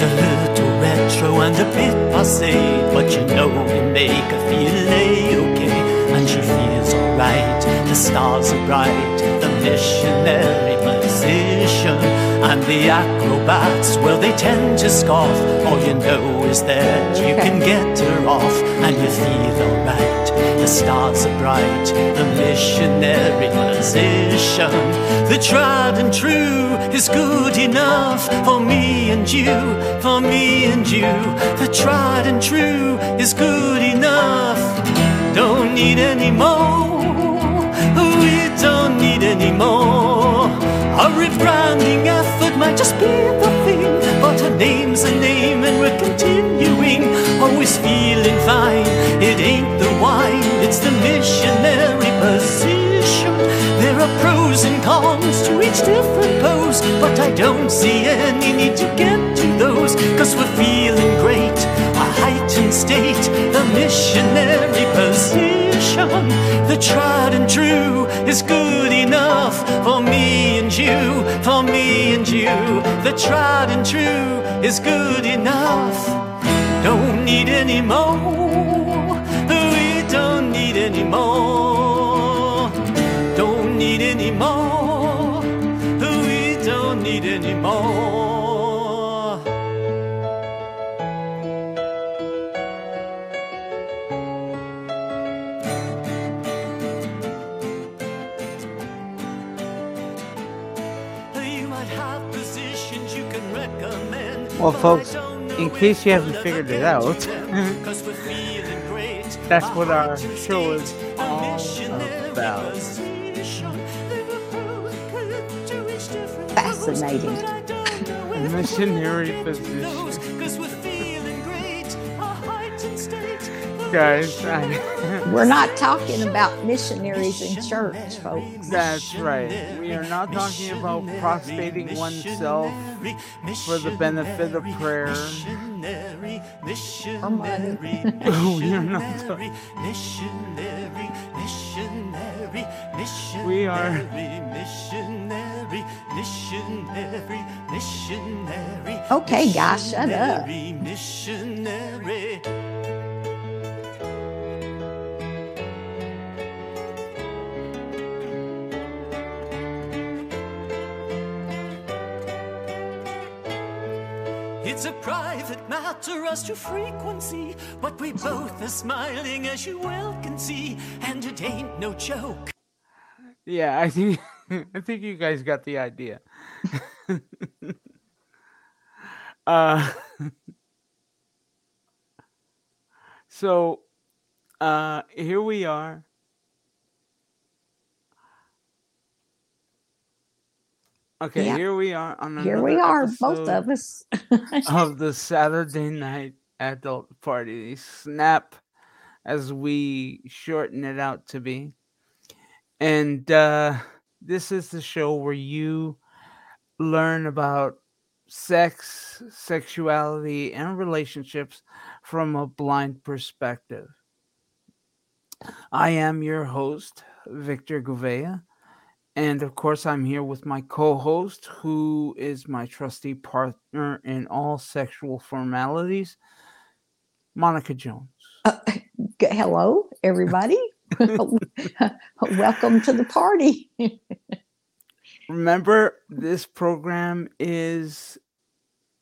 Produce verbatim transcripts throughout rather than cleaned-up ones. It's a little retro and a bit passé, but you know you make her feel okay. And she feels alright, the stars are bright, the missionary position. And the acrobats, well they tend to scoff. All you know is that you can get her off. And you feel alright, the stars are bright, the missionary position. The tried and true is good enough for me and you, for me and you. The tried and true is good enough. Don't need any more, we don't need any more. Our rebranding effort might just be the thing, but her name's a name and we're continuing. Always feeling fine, it ain't the wine, it's the missionary position. There are pros and cons to each different pose, but I don't see any need to get to those, cause we're feeling great. Heightened state, the missionary position. The tried and true is good enough for me and you, for me and you. The tried and true is good enough. Don't need any more, we don't need any more. Don't need any more, we don't need any more. Well, folks, in case you haven't figured it out, that's what our show is all about. Fascinating. The missionary position. Guys, I... We're not talking about missionaries in church, folks. That's right. We are not talking about prostrating oneself for the benefit of prayer. Missionary, missionary, missionary, missionary, missionary, missionary. We are missionary, missionary, missionary. Okay, guys, shut up. Missionary. It's a private matter as to frequency, but we both are smiling as you well can see, and it ain't no joke. Yeah, I think I think you guys got the idea. uh, so uh, here we are. Okay, yeah. Here we are on another Here we are, both of us. of the Saturday Night Adult Party, SNAP, as we shorten it out to be. And uh, this is the show where you learn about sex, sexuality, and relationships from a blind perspective. I am your host, Victor Gouveia. And, of course, I'm here with my co-host, who is my trusty partner in all sexual formalities, Monica Jones. Uh, hello, everybody. Welcome to the party. Remember, this program is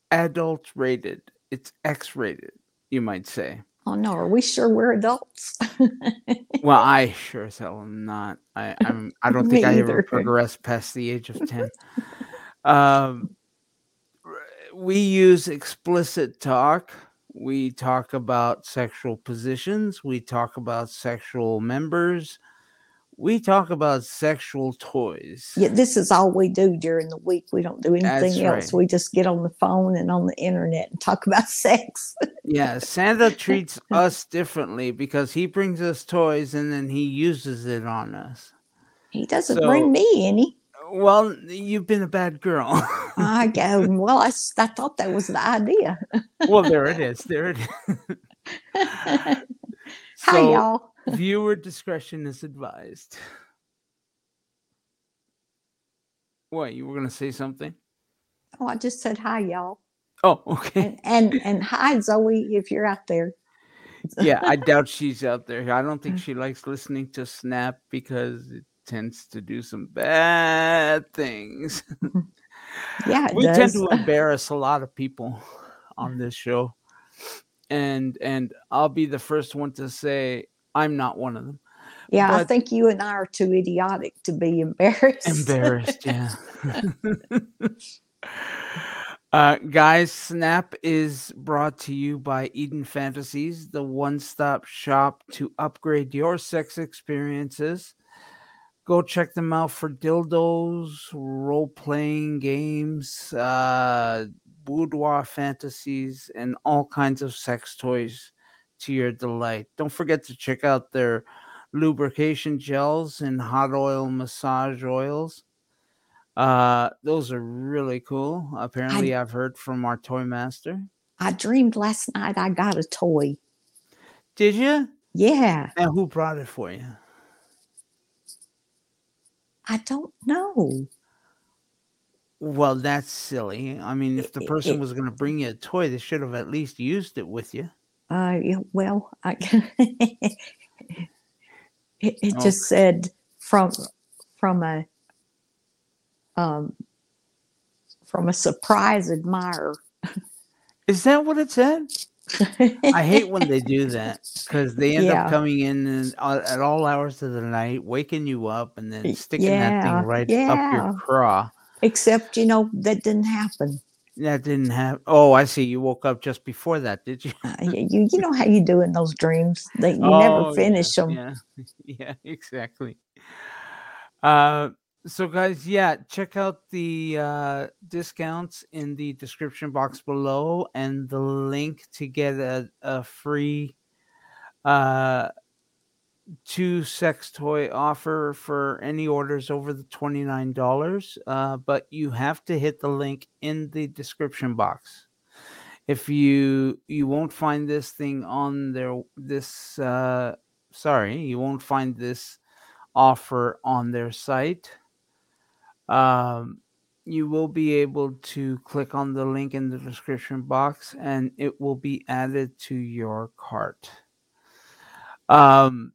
adult-rated. It's X-rated, you might say. Oh, no, are we sure we're adults? Well, I sure as hell am not. I I'm, I don't think I ever progressed past the age of ten. um, we use explicit talk. We talk about sexual positions. We talk about sexual members. We talk about sexual toys. Yeah, this is all we do during the week. We don't do anything That's else. Right. We just get on the phone and on the internet and talk about sex. Yeah, Santa treats us differently because he brings us toys and then he uses it on us. He doesn't so, bring me any. Well, you've been a bad girl. I go, well, I, I thought that was the idea. Well, there it is. There it is. Hi, so, y'all. Viewer discretion is advised. What, you were going to say something? Oh, I just said hi, y'all. Oh, okay. And and, and hi, Zoe, if you're out there. Yeah, I doubt she's out there. I don't think she likes listening to Snap because it tends to do some bad things. Yeah, we does. tend to embarrass a lot of people on this show, and and I'll be the first one to say I'm not one of them. Yeah, but I think you and I are too idiotic to be embarrassed. Embarrassed, yeah. Uh, guys, Snap is brought to you by Eden Fantasies, the one-stop shop to upgrade your sex experiences. Go check them out for dildos, role-playing games, uh, boudoir fantasies, and all kinds of sex toys to your delight. Don't forget to check out their lubrication gels and hot oil massage oils. Uh, those are really cool. Apparently, I, I've heard from our toy master. I dreamed last night I got a toy. Did you? Yeah. And who brought it for you? I don't know. Well, that's silly. I mean, if the person it, it, was going to bring you a toy, they should have at least used it with you. Uh, yeah, well, I, it, it okay. just said from from a um from a surprise admirer. Is that what it said? I hate when they do that because they end yeah. up coming in and, uh, at all hours of the night, waking you up and then sticking yeah. that thing right yeah. up your craw. Except, you know, that didn't happen. That didn't happen. Oh, I see. You woke up just before that, did you? uh, you, you know how you do in those dreams. They, you oh, never finish yeah, them. Yeah. yeah, exactly. Uh, so, guys, yeah, check out the uh, discounts in the description box below and the link to get a, a free uh, two sex toy offer for any orders over the twenty-nine dollars, uh, but you have to hit the link in the description box. If you you won't find this thing on their this uh, sorry, you won't find this offer on their site. Um, you will be able to click on the link in the description box and it will be added to your cart. Um,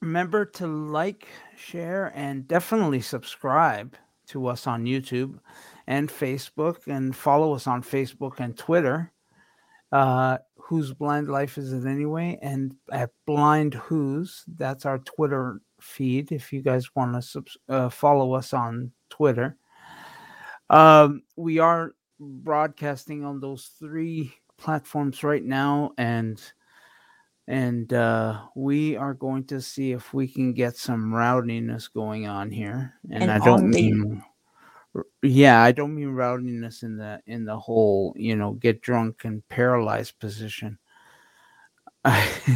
Remember to like, share, and definitely subscribe to us on YouTube and Facebook, and follow us on Facebook and Twitter. Uh, Whose Blind Life Is It Anyway? And at Blind Whose, that's our Twitter feed if you guys want to sub- uh, follow us on Twitter. Um, we are broadcasting on those three platforms right now, and And uh, we are going to see if we can get some rowdiness going on here. And, and I don't mean, the... yeah, I don't mean rowdiness in the in the whole, you know, get drunk and paralyzed position.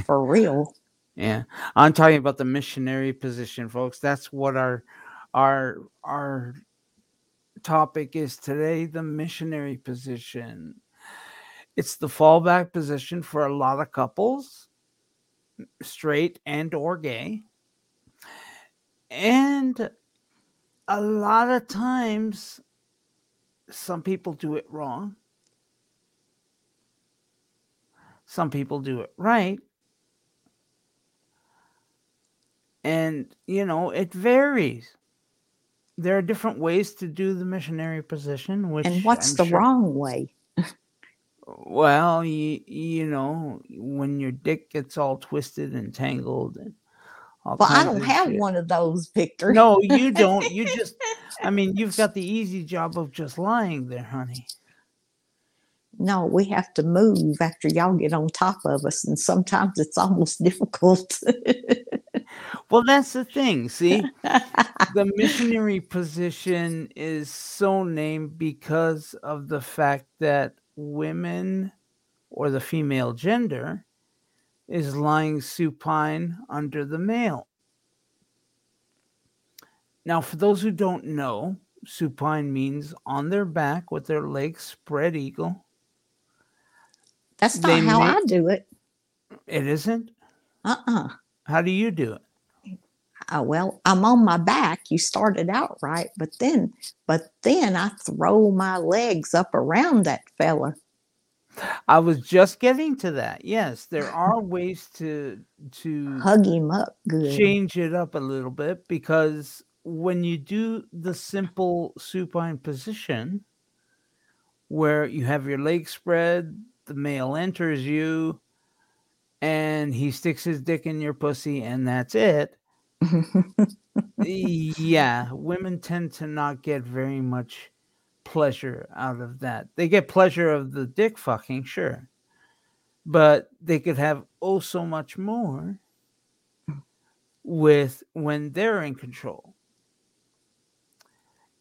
For real. Yeah, I'm talking about the missionary position, folks. That's what our our our topic is today: the missionary position. It's the fallback position for a lot of couples, straight and or gay, and a lot of times some people do it wrong, some people do it right, and you know it varies. There are different ways to do the missionary position, which and what's I'm the sure- wrong way? Well, you, you know, when your dick gets all twisted and tangled. And all well, I don't have shit. one of those, Victor. No, you don't. You just, I mean, you've got the easy job of just lying there, honey. No, we have to move after y'all get on top of us. And sometimes it's almost difficult. Well, that's the thing. See, the missionary position is so named because of the fact that women or the female gender is lying supine under the male. Now, for those who don't know, supine means on their back with their legs spread eagle. That's not they how make... I do it. It isn't? Uh-uh. How do you do it? uh, well, I'm on my back. You started out right, but then, but then I throw my legs up around that fella. I was just getting to that. Yes, there are ways to to hug him up, good. Change it up a little bit, because when you do the simple supine position where you have your legs spread, the male enters you and he sticks his dick in your pussy and that's it. Yeah, women tend to not get very much pleasure out of that. They get pleasure of the dick fucking, sure, but they could have oh so much more with when they're in control.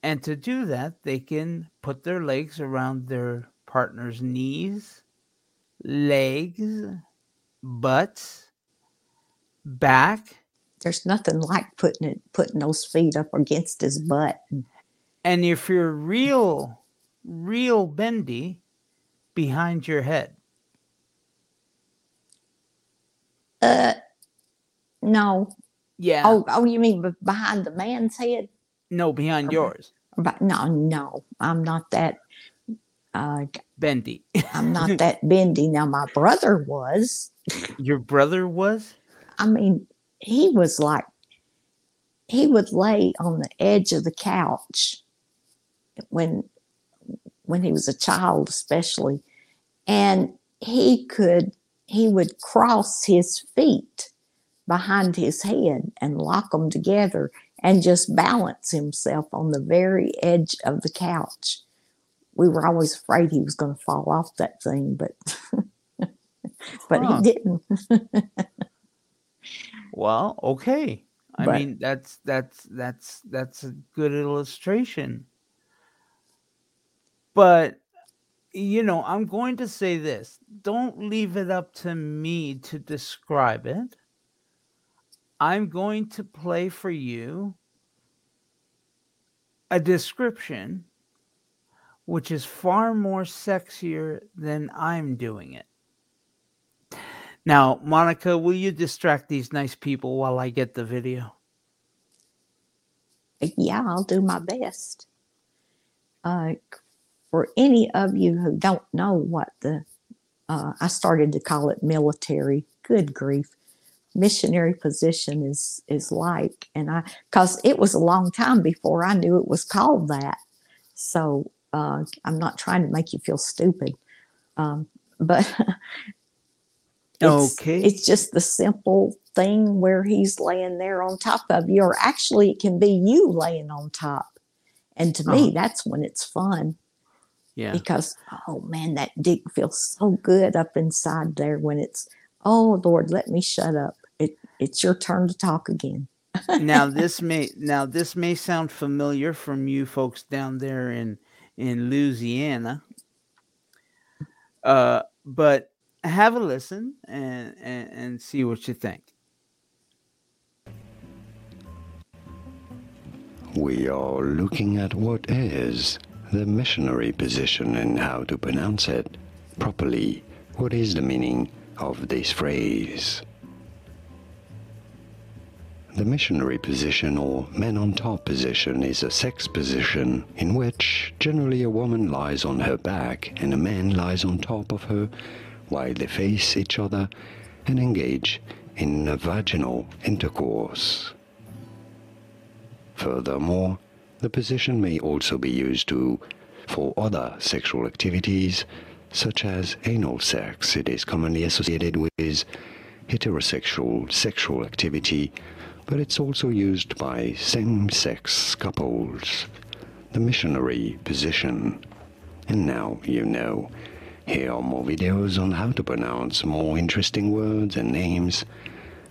And to do that, they can put their legs around their partner's knees, legs, butts, back. There's nothing like putting it, putting those feet up against his butt. And if you're real, real bendy, behind your head. Uh, no. Yeah. Oh, oh, you mean behind the man's head? No, behind yours. But no, no, I'm not that uh, bendy. I'm not that bendy. Now, my brother was. Your brother was? I mean, he was like, he would lay on the edge of the couch when when he was a child, especially, and he could he would cross his feet behind his head and lock them together and just balance himself on the very edge of the couch. We were always afraid he was going to fall off that thing, but but huh. he didn't. Well, okay. I but, mean, that's that's that's that's a good illustration. But you know, I'm going to say this: don't leave it up to me to describe it. I'm going to play for you a description which is far more sexier than I'm doing it. Now, Monica, will you distract these nice people while I get the video? Yeah, I'll do my best. Uh, for any of you who don't know what the, uh, I started to call it military, good grief. Missionary position is is like, and I because it was a long time before I knew it was called that, so uh, I'm not trying to make you feel stupid, um, but it's, okay, it's just the simple thing where he's laying there on top of you, or actually it can be you laying on top, and to uh-huh. me that's when it's fun, yeah, because oh man, that dick feels so good up inside there when it's oh Lord, let me shut up. It, it's your turn to talk again. Now this may now this may sound familiar from you folks down there in in Louisiana, uh, but have a listen and, and and see what you think. We are looking at what is the missionary position and how to pronounce it properly. What is the meaning of this phrase? The missionary position or man on top position is a sex position in which generally a woman lies on her back and a man lies on top of her while they face each other and engage in a vaginal intercourse. Furthermore, the position may also be used to for other sexual activities such as anal sex. It is commonly associated with heterosexual sexual activity, but it's also used by same-sex couples. The missionary position. And now you know. Here are more videos on how to pronounce more interesting words and names,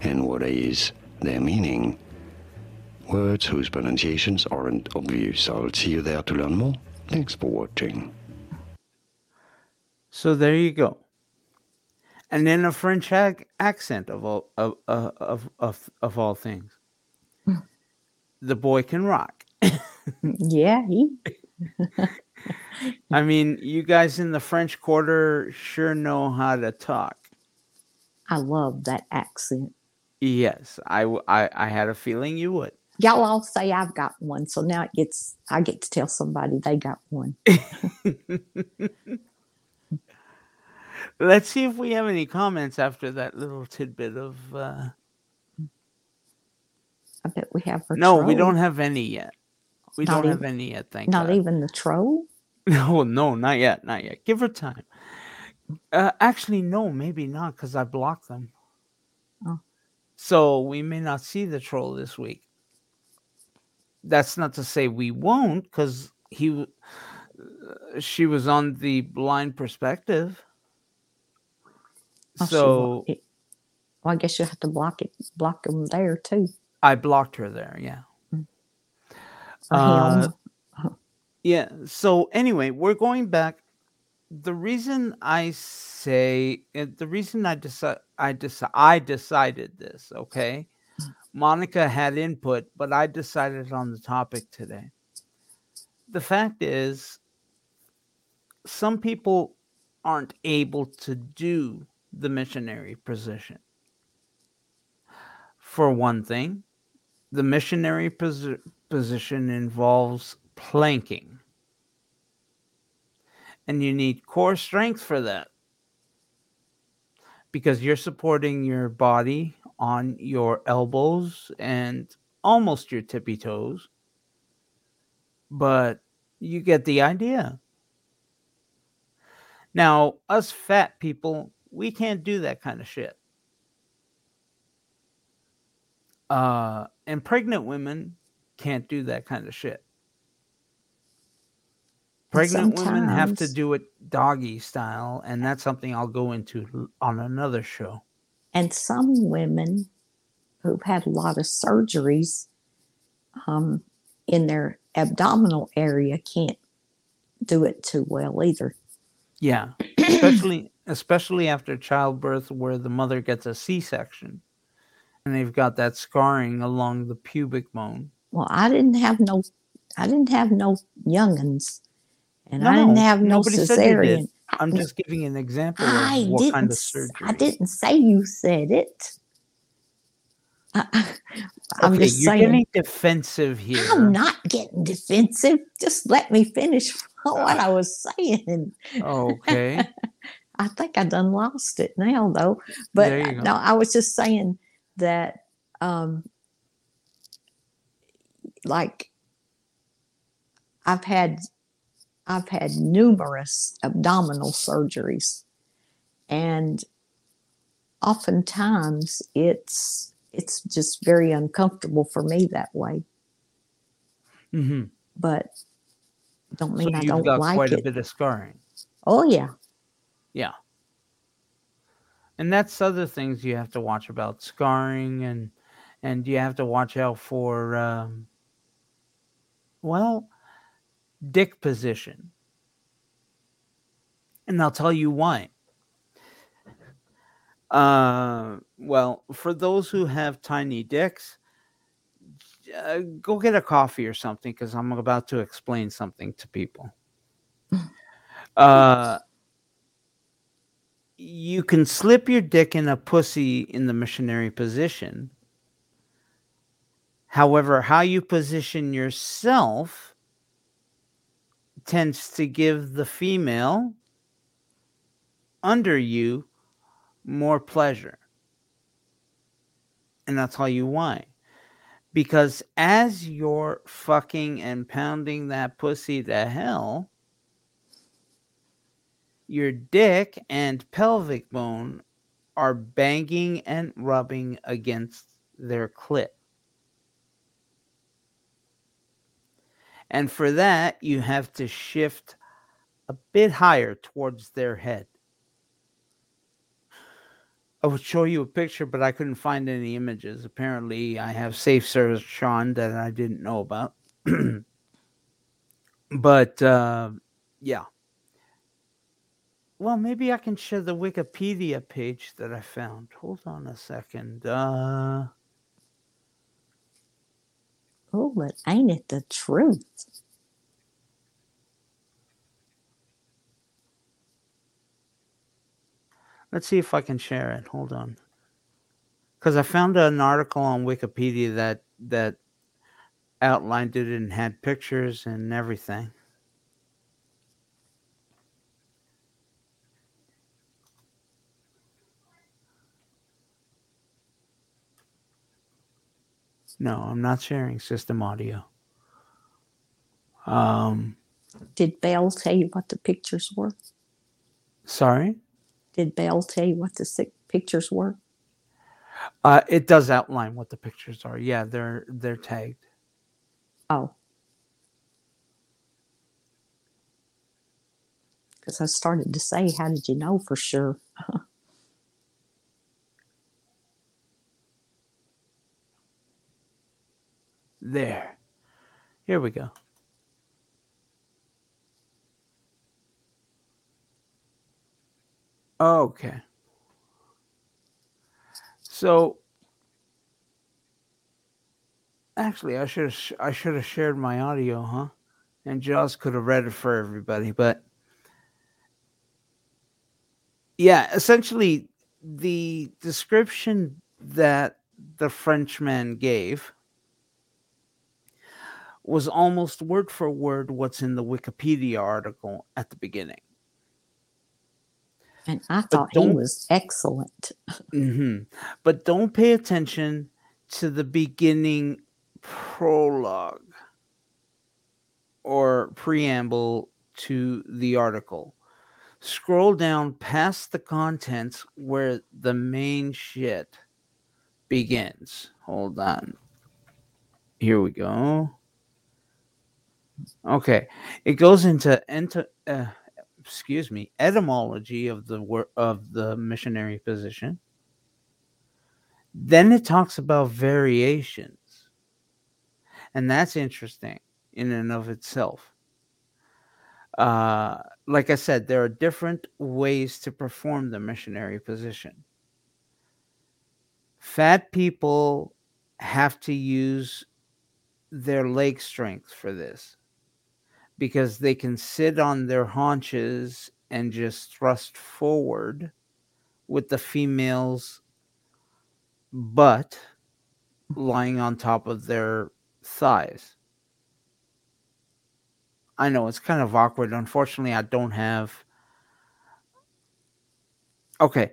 and what is their meaning. Words whose pronunciations aren't obvious. I'll see you there to learn more. Thanks for watching. So there you go, and then a French ac- accent of all of of of, of all things. The boy can rock. Yeah, he. I mean, you guys in the French Quarter sure know how to talk. I love that accent. Yes, I, I, I had a feeling you would. Y'all all say I've got one, so now it gets I get to tell somebody they got one. Let's see if we have any comments after that little tidbit of... Uh... I bet we have her No, troll. We don't have any yet. We not don't even, have any yet, thank not God. Not even the troll? No, no, not yet, not yet. Give her time. Uh, actually, no, maybe not, because I blocked them. Oh. So we may not see the troll this week. That's not to say we won't, because he, uh, she was on the Blind Perspective. Oh, so, well, I guess you have to block it, block them there too. I blocked her there, yeah. Mm-hmm. Uh, oh. Yeah. So anyway, we're going back. The reason I say, the reason I decide, I decide, I decided this. Okay, Monica had input, but I decided on the topic today. The fact is, some people aren't able to do the missionary position. For one thing, the missionary pos- position involves planking. And you need core strength for that, because you're supporting your body on your elbows and almost your tippy toes. But you get the idea. Now, us fat people, we can't do that kind of shit. Uh, and pregnant women can't do that kind of shit. Pregnant Sometimes. women have to do it doggy style, and that's something I'll go into on another show. And some women who've had a lot of surgeries um, in their abdominal area can't do it too well either. Yeah, especially especially after childbirth, where the mother gets a C-section, and they've got that scarring along the pubic bone. Well, I didn't have no, I didn't have no youngins. And no, I didn't have no cesarean. I'm just giving an example of I what kind of surgery. I didn't say you said it. I, I, I'm okay, just you're saying. You're getting defensive here. I'm not getting defensive. Just let me finish what I was saying. Okay. I think I done lost it now, though. But no, I was just saying that, um, like, I've had. I've had numerous abdominal surgeries, and oftentimes it's it's just very uncomfortable for me that way. Mm-hmm. But don't mean so I don't got like quite it. Quite a bit of scarring. Oh yeah, yeah. And that's other things you have to watch about scarring, and and you have to watch out for um, well. dick position. And I'll tell you why. Uh, well, for those who have tiny dicks, uh, go get a coffee or something, because I'm about to explain something to people. Uh, you can slip your dick in a pussy in the missionary position. However, how you position yourself tends to give the female under you more pleasure. And I'll tell you why. Because as you're fucking and pounding that pussy to hell, your dick and pelvic bone are banging and rubbing against their clit. And for that, you have to shift a bit higher towards their head. I would show you a picture, but I couldn't find any images. Apparently, I have safe search on that I didn't know about. But, uh, yeah. Well, maybe I can share the Wikipedia page that I found. Hold on a second. Uh... Oh, but ain't it the truth? Let's see if I can share it. Hold on. because I found an article on Wikipedia that that outlined it and had pictures and everything. No, I'm not sharing system audio. Um, Did Bell tell you what the pictures were? Sorry? Did Bell tell you what the sick pictures were? Uh, it does outline what the pictures are. Yeah, they're they're tagged. Oh. Because I started to say, how did you know for sure? There. Here we go. Okay. So actually I should have I should have shared my audio, huh? And Jaws could have read it for everybody, but yeah, essentially the description that the Frenchman gave was almost word for word what's in the Wikipedia article at the beginning. And I thought he was excellent. Mm-hmm. But don't pay attention to the beginning prologue or preamble to the article. Scroll down past the contents where the main shit begins. Hold on. Here we go. Okay, it goes into ento, uh, excuse me, etymology of the wor- of the missionary position. Then it talks about variations, and that's interesting in and of itself. Uh, like I said, there are different ways to perform the missionary position. Fat people have to use their leg strength for this, because they can sit on their haunches and just thrust forward with the female's butt lying on top of their thighs. I know, it's kind of awkward. Unfortunately, I don't have... Okay.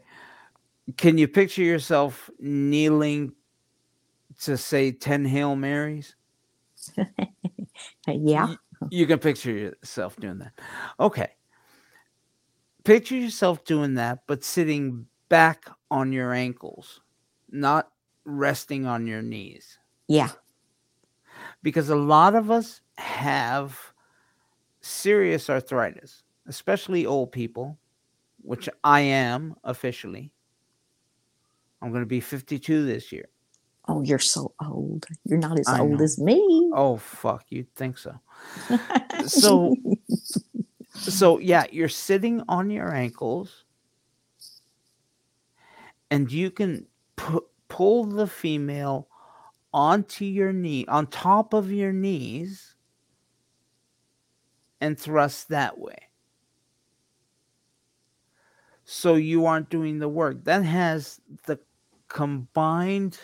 Can you picture yourself kneeling to say ten Hail Marys? Yeah. You can picture yourself doing that. Okay. Picture yourself doing that, but sitting back on your ankles, not resting on your knees. Yeah. Because a lot of us have serious arthritis, especially old people, which I am officially. I'm going to be fifty-two this year. Oh, you're so old. You're not as I old know. as me. Oh, fuck. You'd think so. So, so yeah, you're sitting on your ankles and you can pu- pull the female onto your knee, on top of your knees, and thrust that way. So you aren't doing the work. That has the combined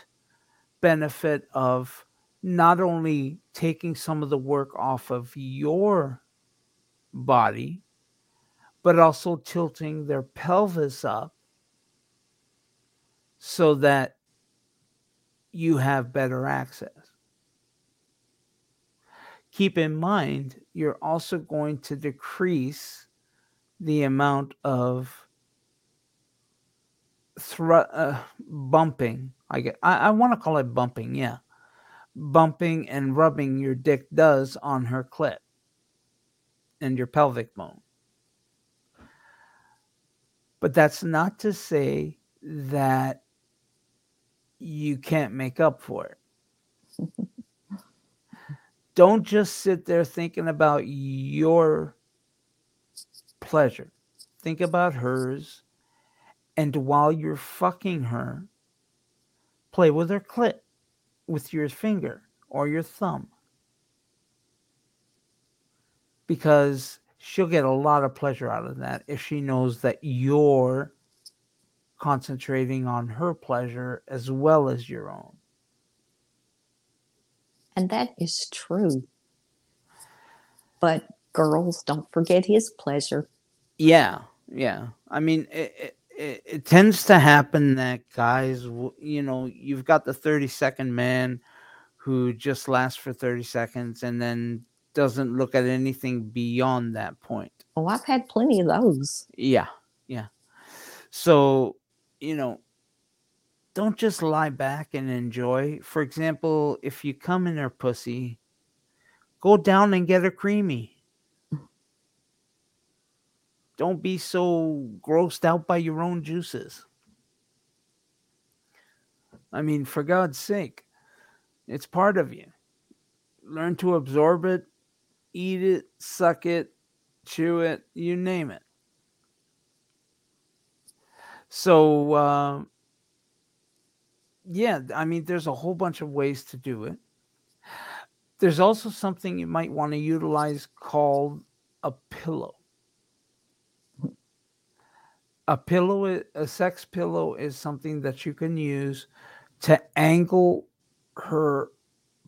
benefit of not only taking some of the work off of your body, but also tilting their pelvis up so that you have better access. Keep in mind, you're also going to decrease the amount of thr- uh, bumping. I get, I, I want to call it bumping, yeah. Bumping and rubbing your dick does on her clit and your pelvic bone. But that's not to say that you can't make up for it. Don't just sit there thinking about your pleasure. Think about hers. And while you're fucking her, play with her clit with your finger or your thumb, because she'll get a lot of pleasure out of that if she knows that you're concentrating on her pleasure as well as your own. And that is true. But girls, don't forget his pleasure. Yeah, yeah. I mean, it, it, it tends to happen that guys, you know, you've got the thirty-second man who just lasts for thirty seconds and then doesn't look at anything beyond that point. Oh, I've had plenty of those. Yeah, yeah. So, you know, don't just lie back and enjoy. For example, if you come in her pussy, go down and get her creamy. Don't be so grossed out by your own juices. I mean, for God's sake, it's part of you. Learn to absorb it, eat it, suck it, chew it, you name it. So, uh, yeah, I mean, there's a whole bunch of ways to do it. There's also something you might want to utilize called a pillow. A pillow, a sex pillow is something that you can use to angle her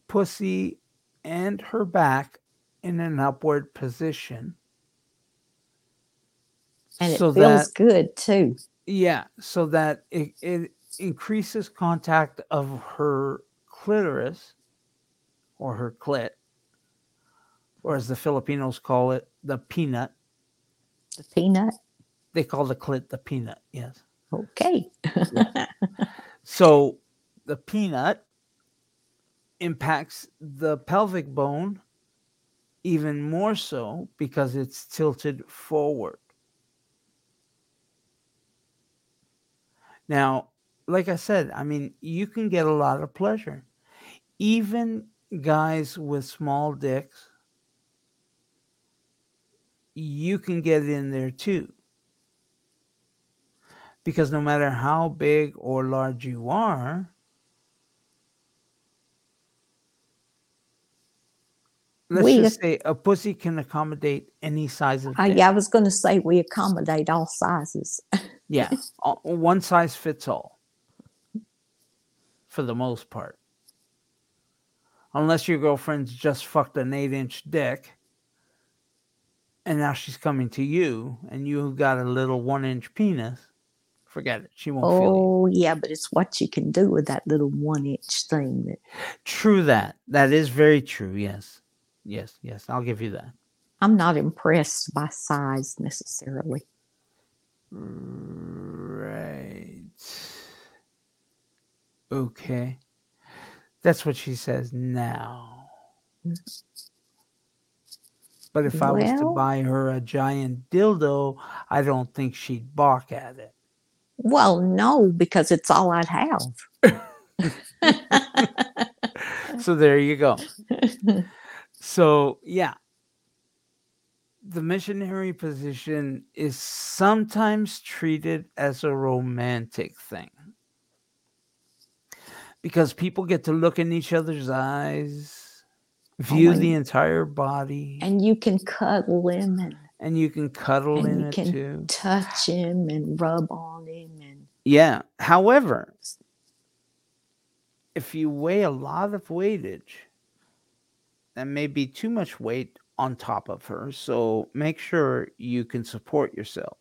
pussy and her back in an upward position. And it so feels that, good too. Yeah, so that it, it increases contact of her clitoris, or her clit, or as the Filipinos call it, the peanut. The peanut? They call the clit the peanut, yes. Okay. Yeah. So the peanut impacts the pelvic bone even more so because it's tilted forward. Now, like I said, I mean, you can get a lot of pleasure. Even guys with small dicks, you can get in there too. Because no matter how big or large you are, let's we, just say a pussy can accommodate any size of dick. I, yeah, I was going to say we accommodate all sizes. Yeah, all, one size fits all for the most part. Unless your girlfriend's just fucked an eight-inch dick and now she's coming to you and you've got a little one-inch penis, forget it. She won't oh, feel it. Oh, yeah, but it's what you can do with that little one-inch thing. That... True that. That is very true, yes. Yes, yes, I'll give you that. I'm not impressed by size necessarily. Right. Okay. That's what she says now. But if well, I was to buy her a giant dildo, I don't think she'd balk at it. Well, no, because it's all I'd have. So there you go. So, yeah. The missionary position is sometimes treated as a romantic thing. Because people get to look in each other's eyes, view oh, the entire body. And you can cuddle him. And, and you can cuddle in it, too. And you can touch him and rub on him. And yeah. However, if you weigh a lot of weightage, that may be too much weight on top of her. So make sure you can support yourself.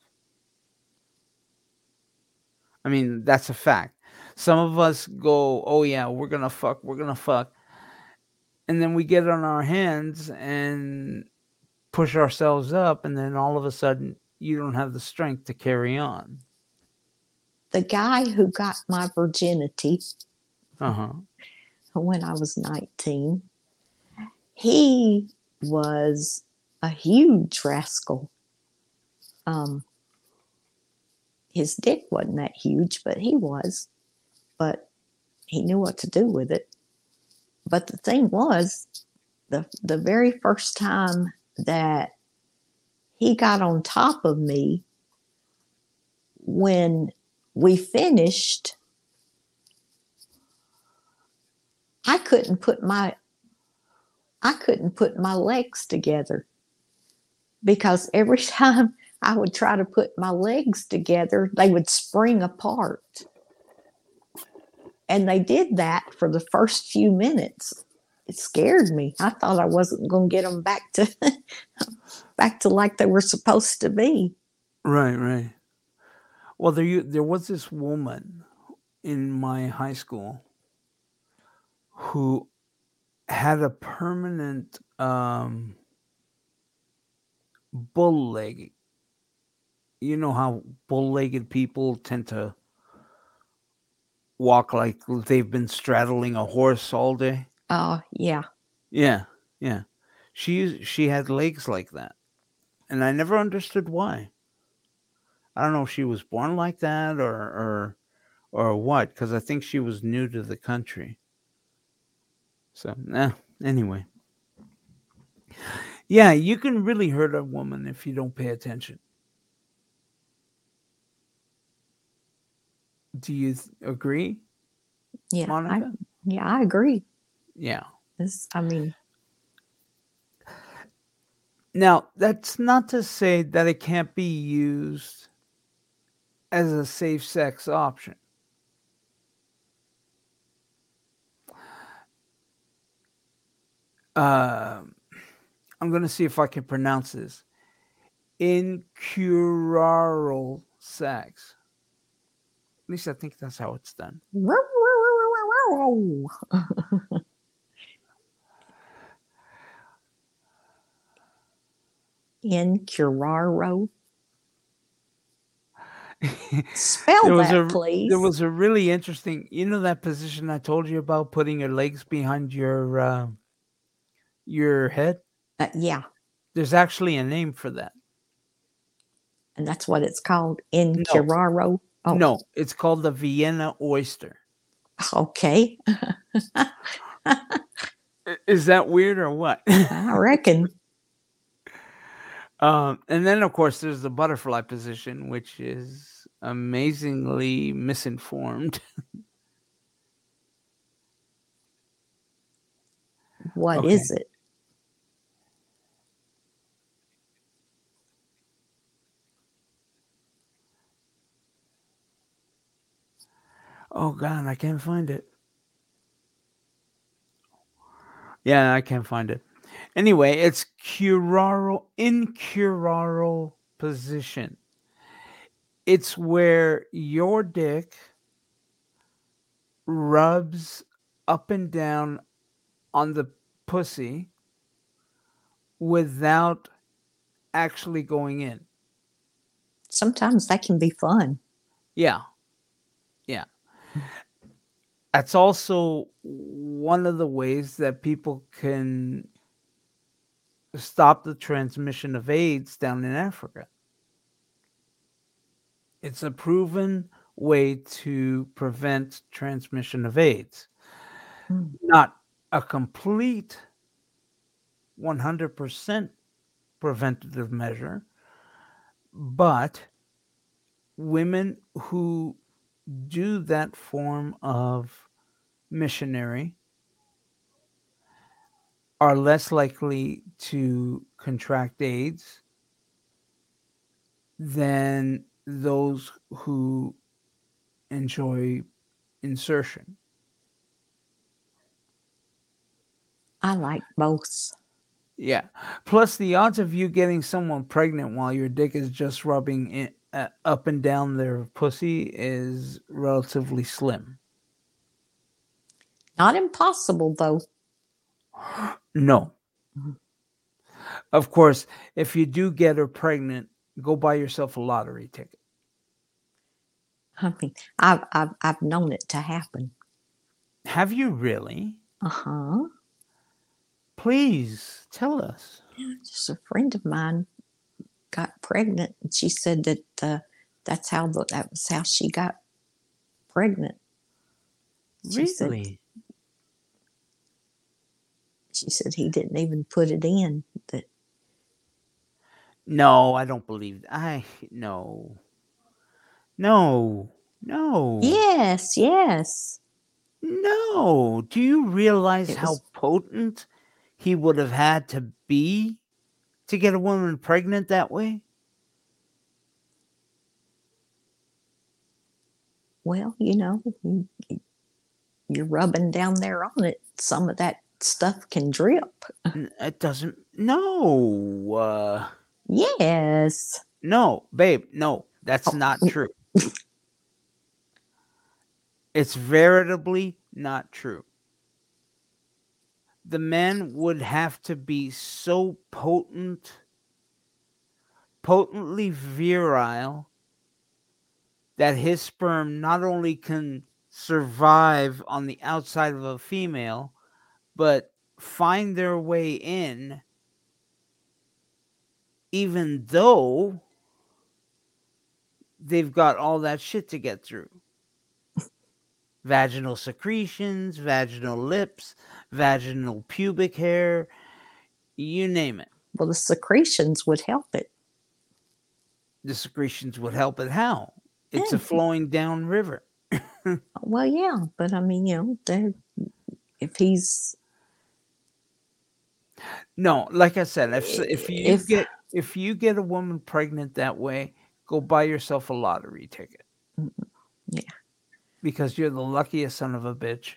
I mean, that's a fact. Some of us go, oh, yeah, we're going to fuck, we're going to fuck. And then we get on our hands and push ourselves up. And then all of a sudden, you don't have the strength to carry on. The guy who got my virginity uh-huh. when I was nineteen, he was a huge rascal. Um, his dick wasn't that huge, but he was. But he knew what to do with it. But the thing was, the the very first time that he got on top of me, when we finished, I couldn't put my I couldn't put my legs together because every time I would try to put my legs together. They would spring apart. And they did that for the first few minutes. It scared me. I thought I wasn't going to get them back to back to like they were supposed to be. Right, right. Well, there you, there was this woman in my high school who had a permanent um, bull leg. You know how bull-legged people tend to walk like they've been straddling a horse all day? Oh, yeah. Yeah, yeah. She she had legs like that. And I never understood why. I don't know if she was born like that or or, or what, because I think she was new to the country. So, nah, anyway. Yeah, you can really hurt a woman if you don't pay attention. Do you th- agree? Yeah, Monica? I, yeah, I agree. Yeah. This, I mean. Now, that's not to say that it can't be used as a safe sex option. Uh, I'm going to see if I can pronounce this. Incural sex. At least I think that's how it's done. Incuraro. Spell that, a, please. There was a really interesting, you know, that position I told you about, putting your legs behind your uh, your head? Uh, yeah. There's actually a name for that. And that's what it's called, Incuraro. No. Oh. No, it's called the Vienna oyster. Okay. Is that weird or what? I reckon. Um, and then, of course, there's the butterfly position, which is amazingly misinformed. What okay. is it? Oh, God, I can't find it. Yeah, I can't find it. Anyway, it's curaro, incuraro position. It's where your dick rubs up and down on the pussy without actually going in. Sometimes that can be fun. Yeah. Yeah. That's also one of the ways that people can stop the transmission of AIDS down in Africa. It's a proven way to prevent transmission of AIDS. Mm. Not a complete one hundred percent preventative measure, but women who do that form of missionary are less likely to contract AIDS than those who enjoy insertion. I like both. Yeah. Plus, the odds of you getting someone pregnant while your dick is just rubbing in, Uh, up and down their pussy is relatively slim. Not impossible, though. No. Mm-hmm. Of course, if you do get her pregnant, go buy yourself a lottery ticket. I mean, I've, I've, I've known it to happen. Have you really? Uh-huh. Please, tell us. Just a friend of mine got pregnant, and she said that uh, that's how the, that was how she got pregnant. She really? Said, she said he didn't even put it in. That no, I don't believe that. I no, no, no. Yes, yes. No. Do you realize was... how potent he would have had to be to get a woman pregnant that way? well, you know, you're rubbing down there on it. Some of that stuff can drip. It doesn't. No. Uh, yes. No, babe. No, that's oh. not true. It's veritably not true. The men would have to be so potent, potently virile, that his sperm not only can survive on the outside of a female, but find their way in, even though they've got all that shit to get through. Vaginal secretions, vaginal lips, vaginal pubic hair, you name it. Well, the secretions would help it. The secretions would help it how? It's yeah. a flowing down river. Well, yeah, but I mean, you know, if he's... No, like I said, if if you if, get if you get a woman pregnant that way, go buy yourself a lottery ticket. Yeah. Because you're the luckiest son of a bitch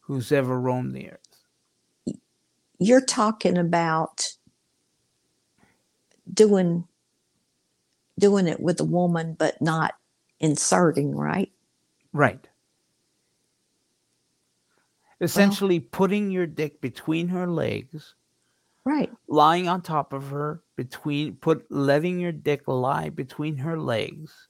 who's ever roamed the earth. You're talking about doing doing it with a woman, but not inserting, right? Right. Essentially well, putting your dick between her legs. Right. Lying on top of her, between put letting your dick lie between her legs.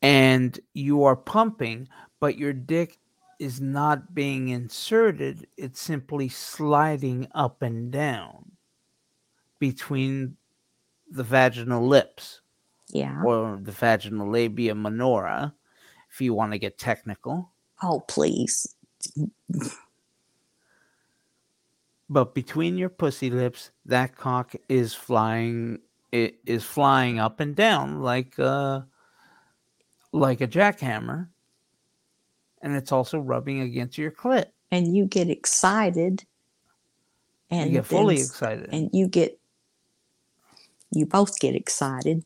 And you are pumping, but your dick is not being inserted. It's simply sliding up and down between the vaginal lips. Yeah. Or the vaginal labia minora, if you want to get technical. Oh, please. But between your pussy lips, that cock is flying, it is flying up and down like a, like a jackhammer. And it's also rubbing against your clit. And you get excited. And you get fully then, excited. And you get, you both get excited.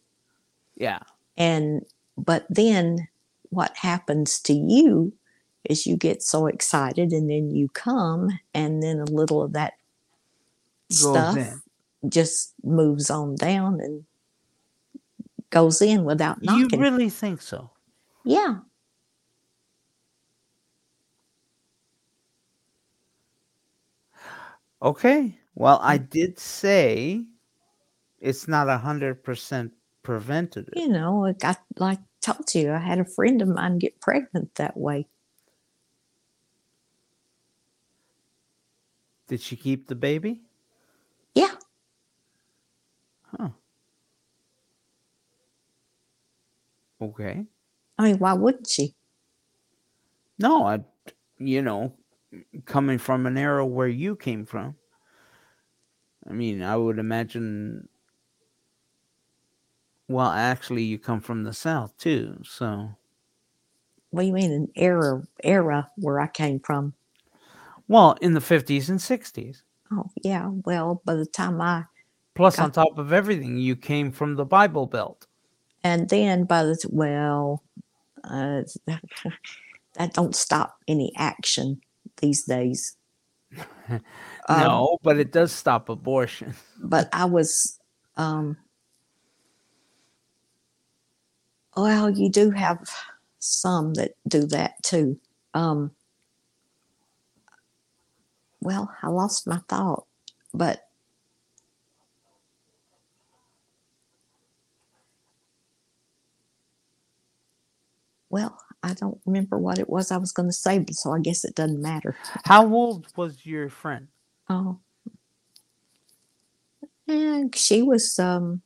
Yeah. And, but then what happens to you is you get so excited and then you come and then a little of that goes stuff in. Just moves on down and goes in without knocking. You really think so? Yeah. Okay. Well, I did say it's not one hundred percent prevented it. You know, like I like told you, I had a friend of mine get pregnant that way. Did she keep the baby? Yeah. Huh. Okay. I mean, why wouldn't she? No, I, you know, coming from an era where you came from, I mean, I would imagine. Well, actually, you come from the South, too, so. What do you mean, an era, era where I came from? Well, in the fifties and sixties. Oh, yeah. Well, by the time I... Plus, on top of everything, you came from the Bible Belt. And then by the... Well, uh, that don't stop any action these days. No, um, but it does stop abortion. But I was... Um, Well, you do have some that do that too. Um, well, I lost my thought, but well, I don't remember what it was I was going to say, so I guess it doesn't matter. How old was your friend? Oh, and she was. Um,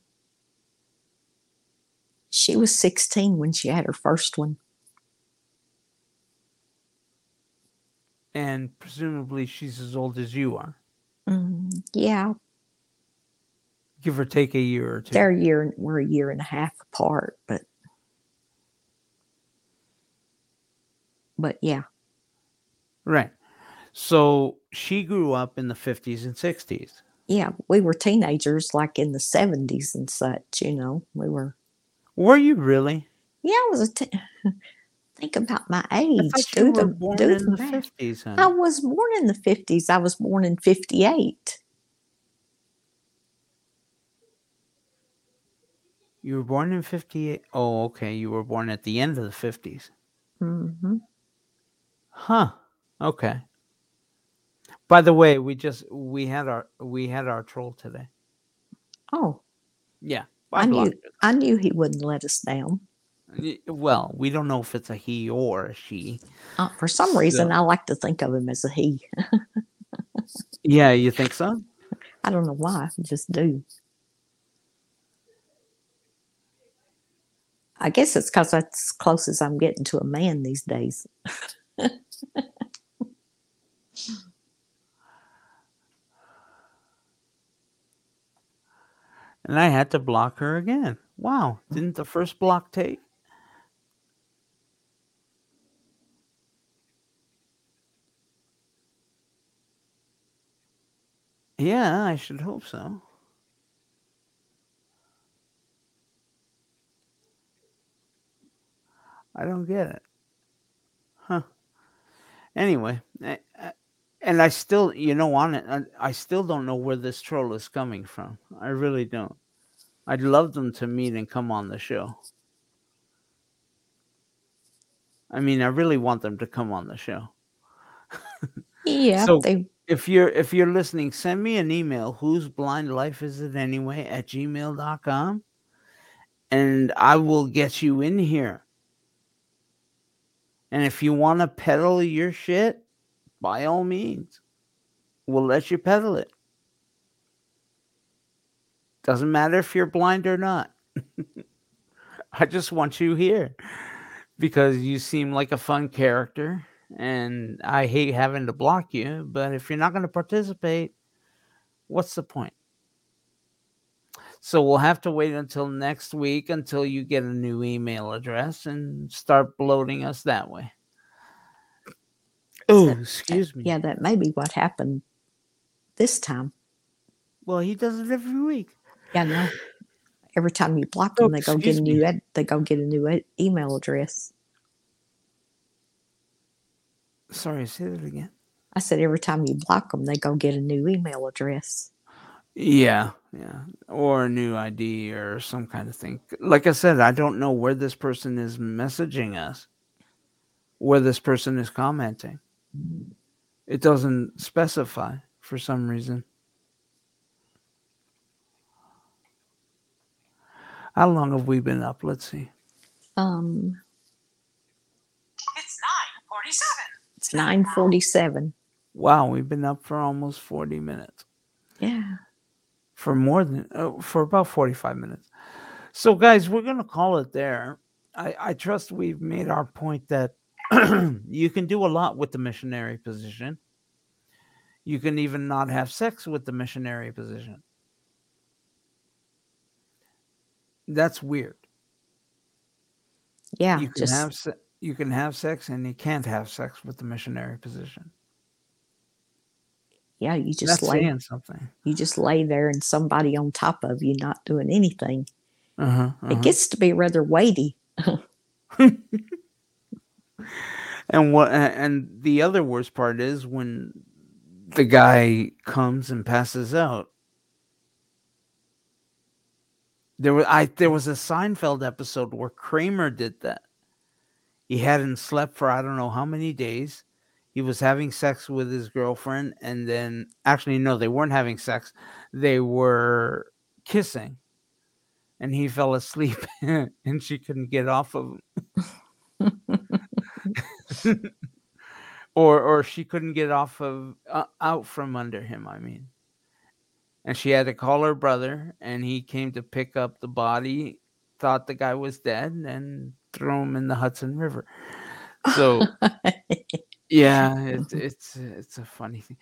She was sixteen when she had her first one. And presumably she's as old as you are. Mm, yeah. Give or take a year or two. They're a year, we're a year and a half apart, but... But yeah. Right. So she grew up in the fifties and sixties. Yeah, we were teenagers like in the seventies and such, you know. We were... Were you really? Yeah, I was a t- think about my age. Through the, through in the fifties, honey. I was born in the fifties. I was born in fifty-eight. You were born in fifty-eight. Oh, okay. You were born at the end of the fifties. Mm-hmm. Huh. Okay. By the way, we just we had our we had our troll today. Oh. Yeah. I knew I knew he wouldn't let us down. Well, we don't know if it's a he or a she. Uh, for some so. reason, I like to think of him as a he. Yeah, you think so? I don't know why. I just do. I guess it's because that's as close as I'm getting to a man these days. And I had to block her again. Wow. Didn't the first block take? Yeah, I should hope so. I don't get it. Huh. Anyway, I, I, and I still, you know, on it, I, I still don't know where this troll is coming from. I really don't. I'd love them to meet and come on the show. I mean, I really want them to come on the show. Yeah. So they... if you're if you're listening, send me an email, whose blind life is it anyway at gmail dot com, and I will get you in here. And if you want to peddle your shit, by all means, we'll let you peddle it. Doesn't matter if you're blind or not. I just want you here because you seem like a fun character, and I hate having to block you. But if you're not going to participate, what's the point? So we'll have to wait until next week until you get a new email address and start bloating us that way. Oh, excuse me. Yeah, that may be what happened this time. Well, he does it every week. Yeah, no. Every time you block them, oh, they go get a new ed- they go get a new ed- email address. Sorry, say that again. I said every time you block them, they go get a new email address. Yeah, yeah, or a new I D or some kind of thing. Like I said, I don't know where this person is messaging us, where this person is commenting. It doesn't specify for some reason. How long have we been up? Let's see. Um, it's nine forty-seven. It's nine forty-seven. Wow, we've been up for almost forty minutes. Yeah. For more than, oh, for about forty-five minutes. So, guys, we're going to call it there. I, I trust we've made our point that you can do a lot with the missionary position. You can even not have sex with the missionary position. That's weird. Yeah. You can, just... have se- you can have sex and you can't have sex with the missionary position. Yeah, you just That's lay something. You just lay there and somebody on top of you, not doing anything. Uh-huh, uh-huh. It gets to be rather weighty. And what? And the other worst part is when the guy comes and passes out. There was I. There was a Seinfeld episode where Kramer did that. He hadn't slept for I don't know how many days. He was having sex with his girlfriend, and then actually, no, they weren't having sex. They were kissing, and he fell asleep, and she couldn't get off of him, or or she couldn't get off of uh, out from under him. I mean, and she had to call her brother, and he came to pick up the body. Thought the guy was dead, and threw him in the Hudson River. So. Yeah, it's it's it's a funny thing.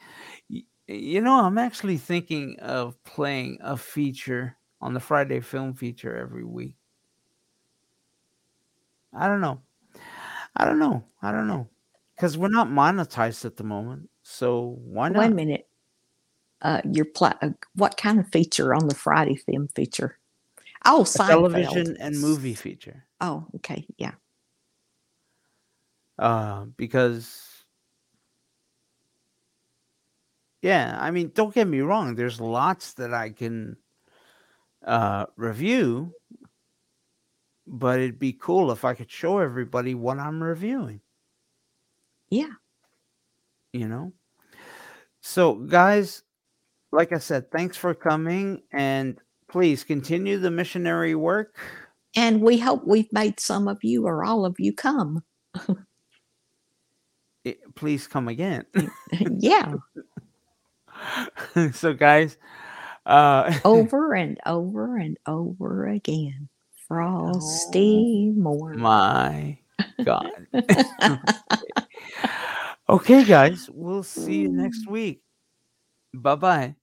You know, I'm actually thinking of playing a feature on the Friday film feature every week. I don't know. I don't know. I don't know. Because we're not monetized at the moment, so why not? Wait a minute. Uh, you're pl- uh, what kind of feature on the Friday film feature? Oh, Seinfeld. Television and movie feature. Oh, okay. Yeah. Uh, because, yeah, I mean, don't get me wrong. There's lots that I can uh, review, but it'd be cool if I could show everybody what I'm reviewing. Yeah. You know? So, guys, like I said, thanks for coming, and please continue the missionary work. And we hope we've made some of you or all of you come. It, please come again. Yeah. So, guys, uh, over and over and over again. Frosty oh, Moore. My God. Okay, guys, we'll see you next week. Bye-bye.